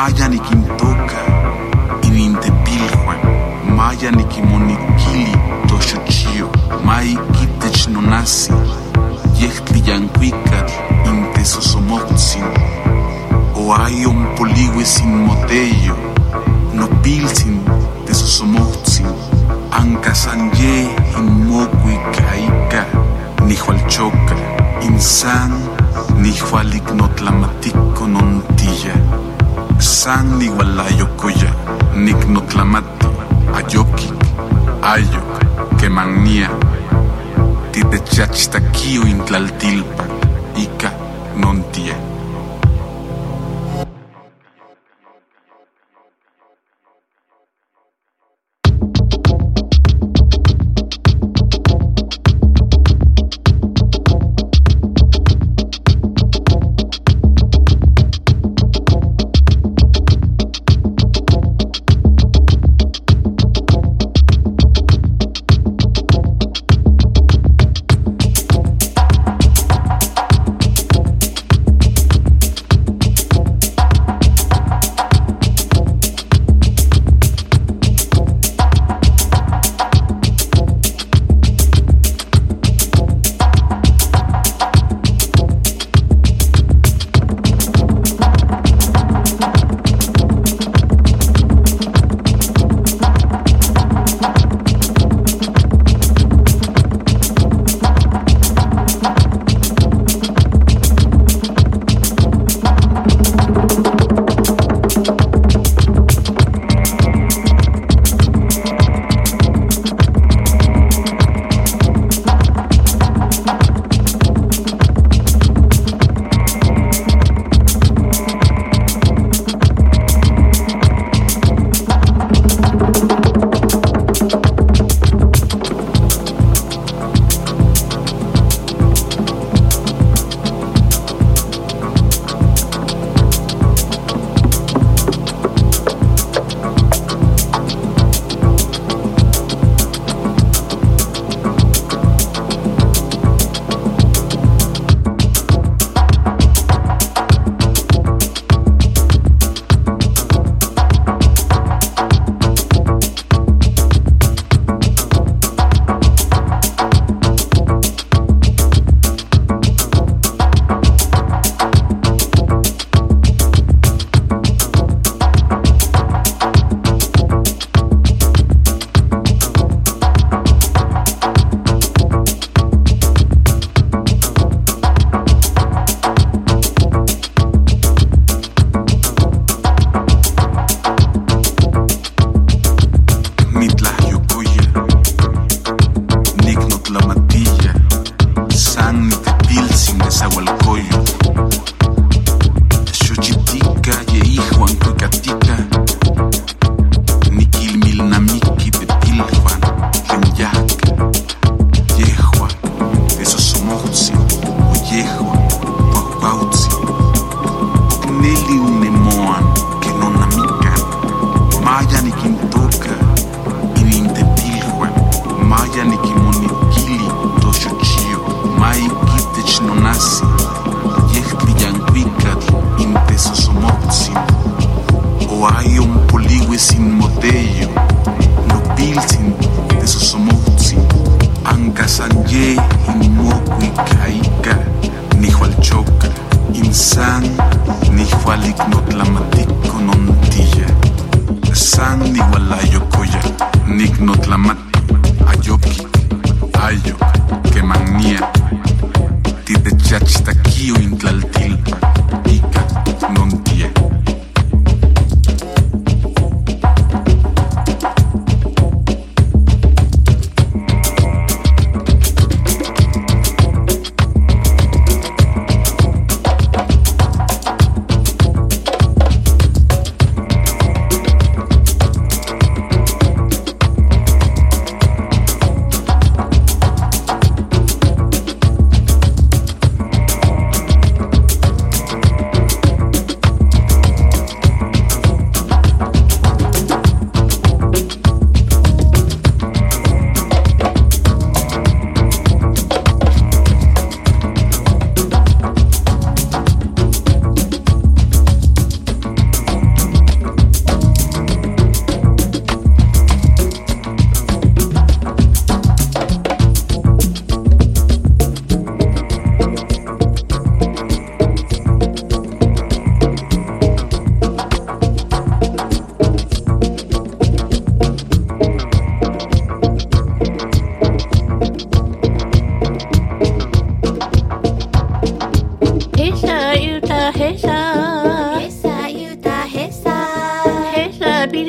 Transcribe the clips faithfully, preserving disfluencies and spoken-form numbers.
Mayanikintoka inintepilhue, mayanikimonitili toshochio, mai kitechnonasi, yehtliyankuikat intesosomotzin, oayon poliuesin motello, nopilsin tesosomotzin, ankasanye inmokuikaika, nihualchoca, insan, nihualiknotlamatico nontilla. San niwalayokoya, niknotlamati, ayokik, ayok, kemania, titechachtakio intlaltilpa, ika nontia.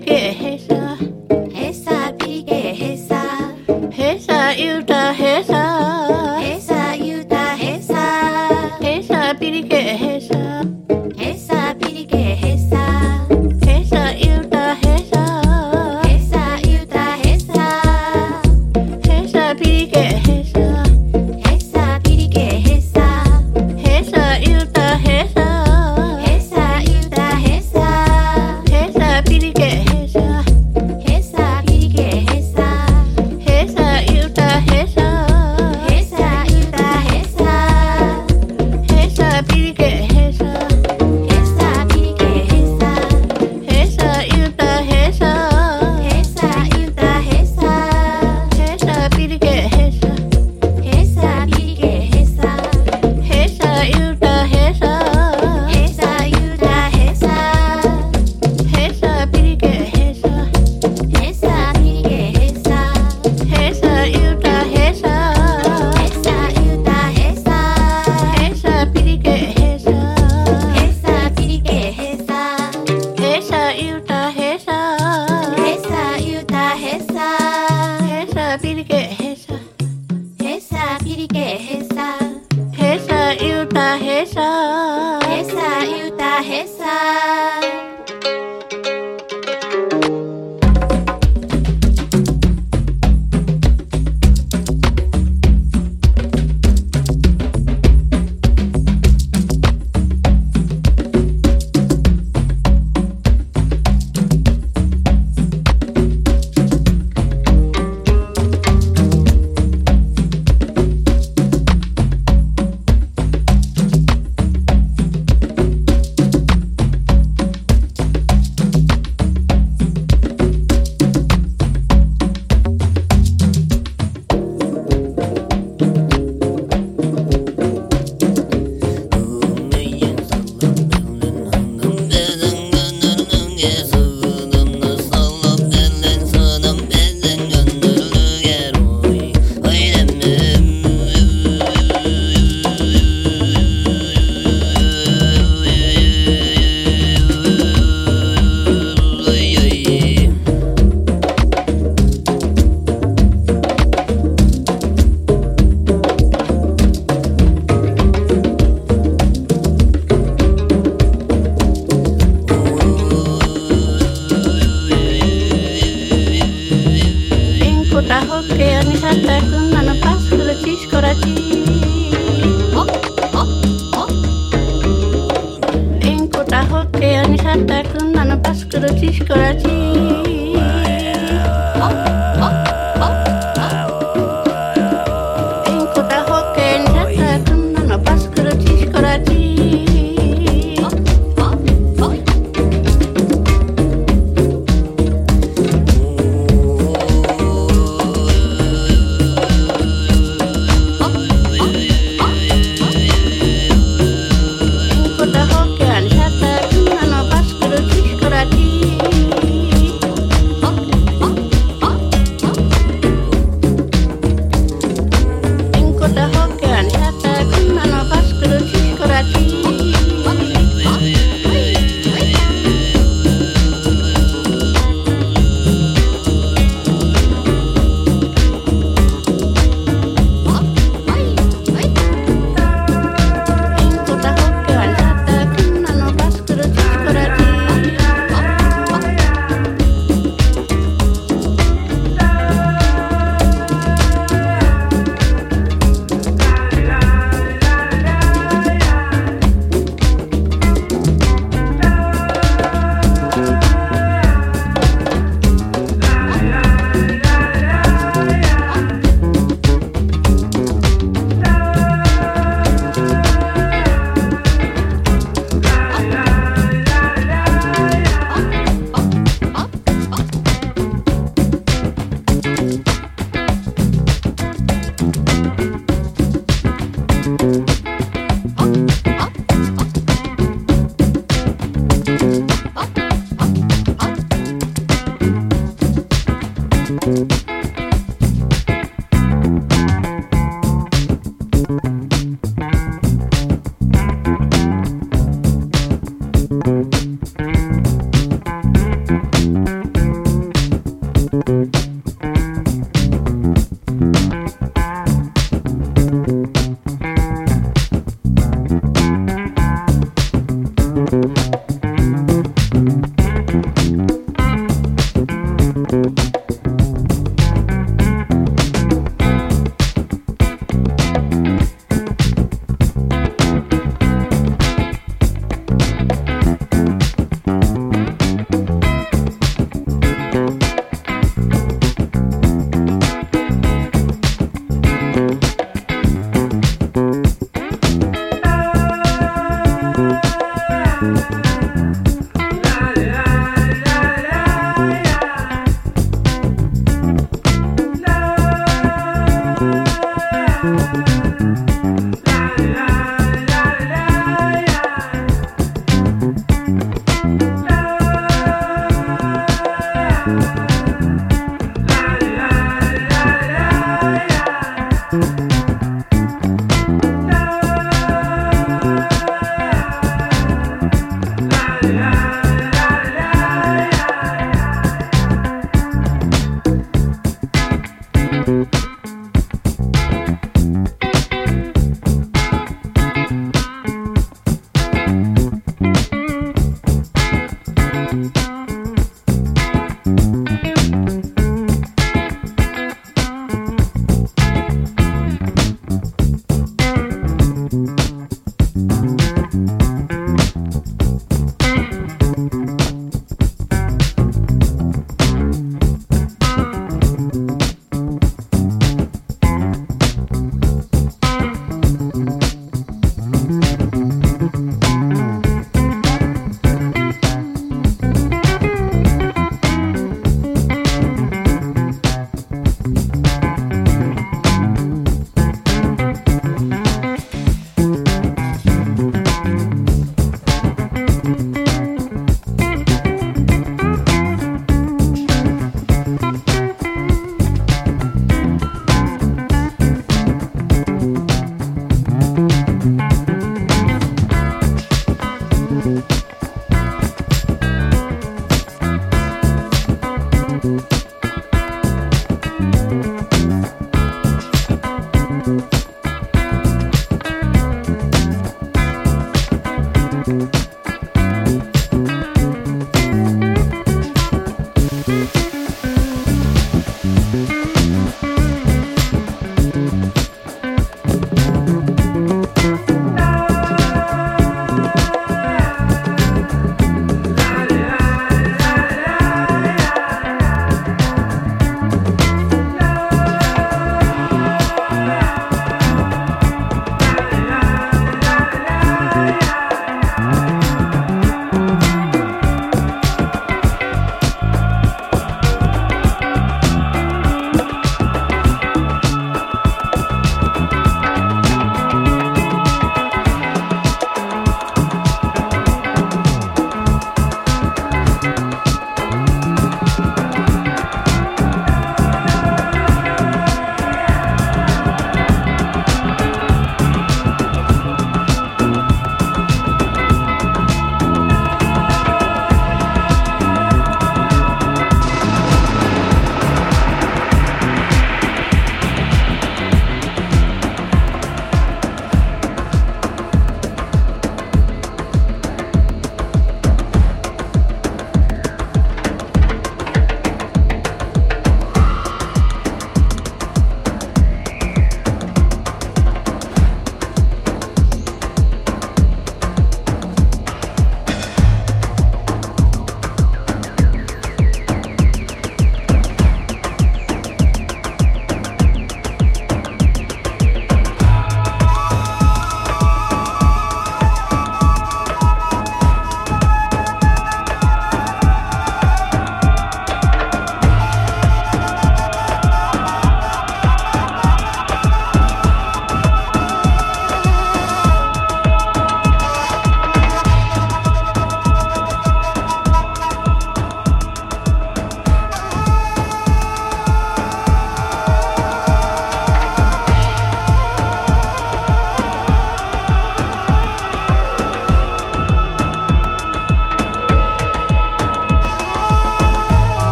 pirike hesa, hesa pirike hesa, hesa yuta hesa, hesa yuta hesa, hesa pirike hesa, hesa pirike hesa, hesa yuta hesa, hesa yuta hesa, hesa pirike hesa, hesa pirike hesa, hesa yuta hesa. Hesa, hesa, yuta, hesa. Porque ani hasta con una pascula chiscorachi. Oh oh oh. En cotajo que ani hasta con una pascula chiscorachi. Oh oh oh. En cotajo que ani hasta con una pascula chiscorachi. Hasta que al chatar, una no pascuro, chiscorati.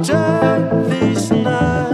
after this night.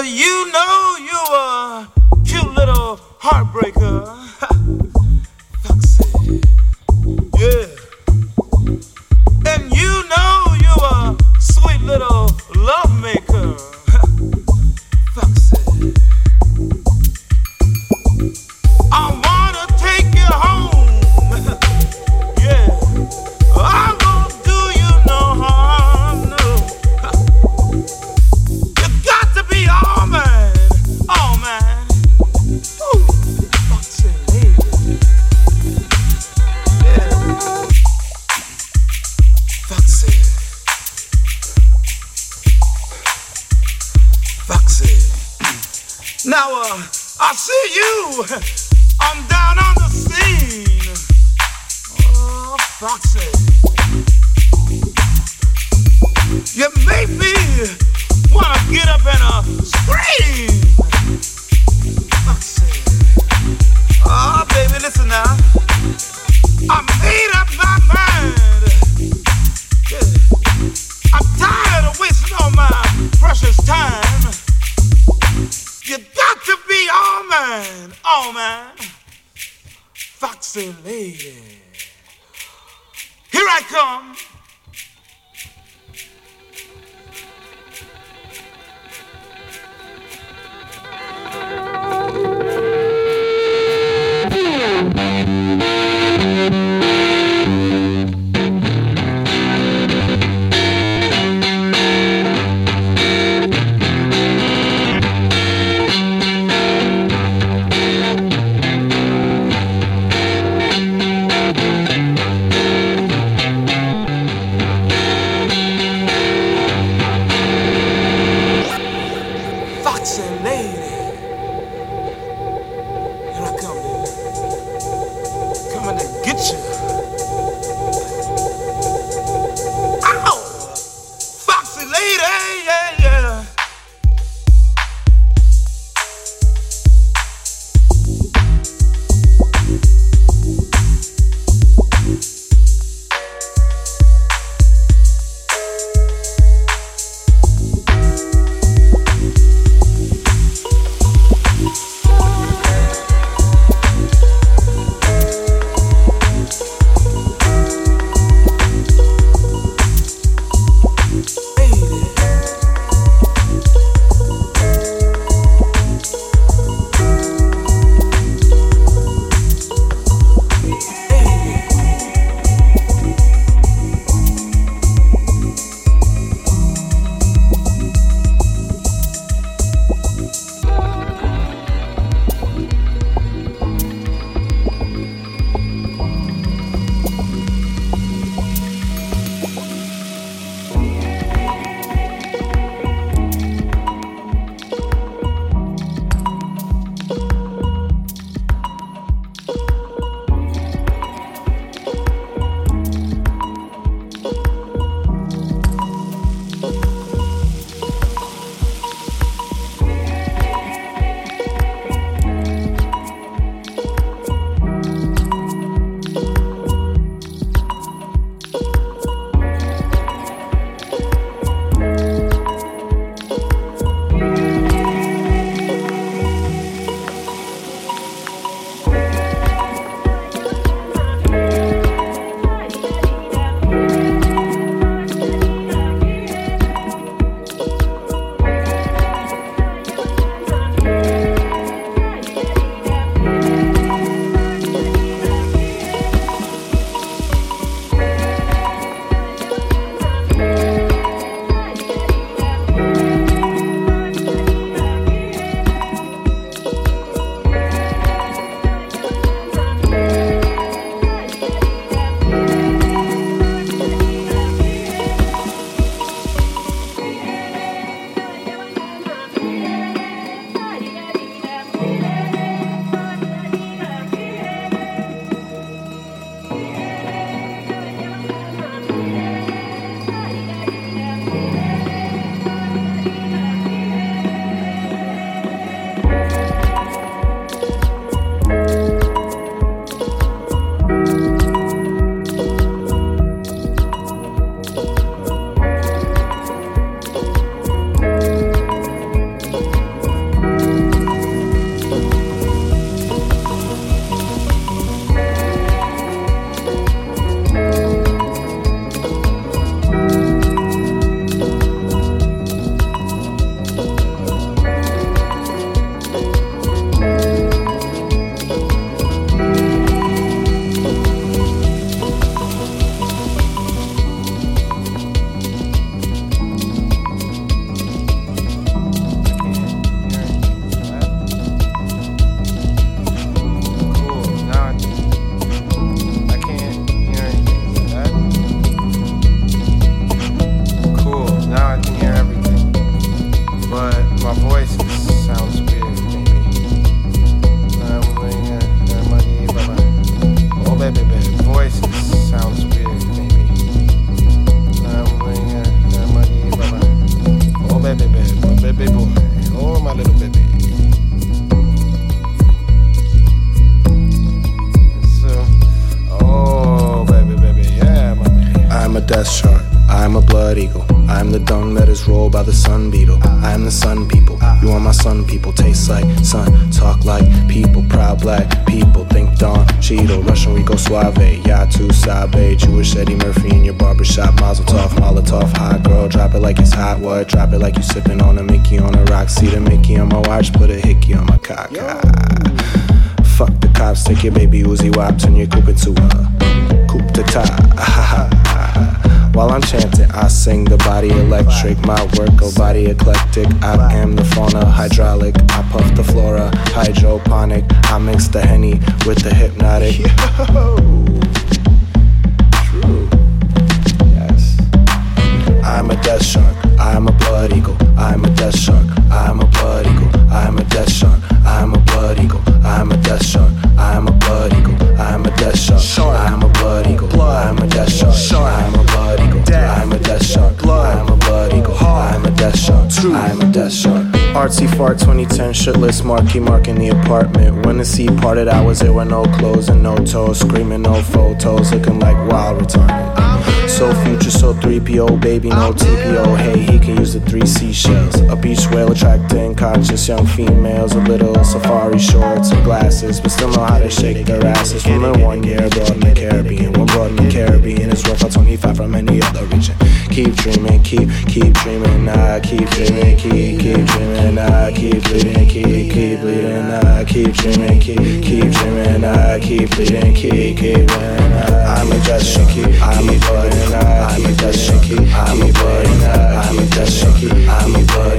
You know you a cute little heartbreaker. Foxy. Yeah. And you know you a sweet little lovemaker. Foxy. I wanna take you home. Yeah. I'm gonna do you no harm. No. You got to be all. Now uh, I see you, I'm down on the scene. Oh, Foxy, you make me wanna get up and uh, scream. Foxy, oh baby, listen now, I made up my mind. Yeah. I'm tired of wasting all my precious time. You got to be all mine, all mine. foxy lady. Here I come. I am the dung that is rolled by the sun beetle. I am the sun people, you are my sun people. Taste like sun, talk like people. Proud black people, think Don Cheadle. Russian Rico Suave, Yatu Sabe. Jewish Eddie Murphy in your barbershop. Mazel tov, Molotov, hot girl. Drop it like it's hot, what? Drop it like you sipping on a Mickey on a rock. See the Mickey on my watch, put a hickey on my cock. Fuck the cops, take your baby Uzi Wop. Turn your coupe into a coupe de ta. While I'm chanting, I sing the body electric. My work, a body eclectic. I am the fauna hydraulic. I puff the flora hydroponic. I mix the henny with the hypnotic. Yo. True. Yes. I'm a death shark. I'm a blood eagle. I'm a death shark. I'm a blood eagle. I'm a death shark. I'm a blood eagle. I'm a death shark. I'm a blood eagle. I'm a death shark. I'm a blood eagle. I'm a death shark. I'm a blood eagle. I'm a death shark, I'm a blood eagle, I'm a death shark, I'm a death shark. Artsy fart twenty ten, shirtless Marky Mark in the apartment. When the sea parted, I was there with no clothes and no toes. Screaming no photos, looking like wild retarded. So future, so three P O, baby, no T P O. Hey, he can use the three seashells. A beach whale attracting conscious young females. A little safari shorts and glasses, but still know how to shake their asses. From the one year abroad in the Caribbean. One abroad in the Caribbean is worth twenty-five from any other region. Keep dreaming, keep, keep dreaming, I keep dreaming, keep, keep dreaming, I keep bleeding, keep, keep bleeding, I keep dreaming, keep, keep dreaming, I keep bleeding, keep, keep bleeding. I'm a death shark, I'm a blood and I, I'm a death shark, I'm a blood and I, I'm a death shark, I'm a blood.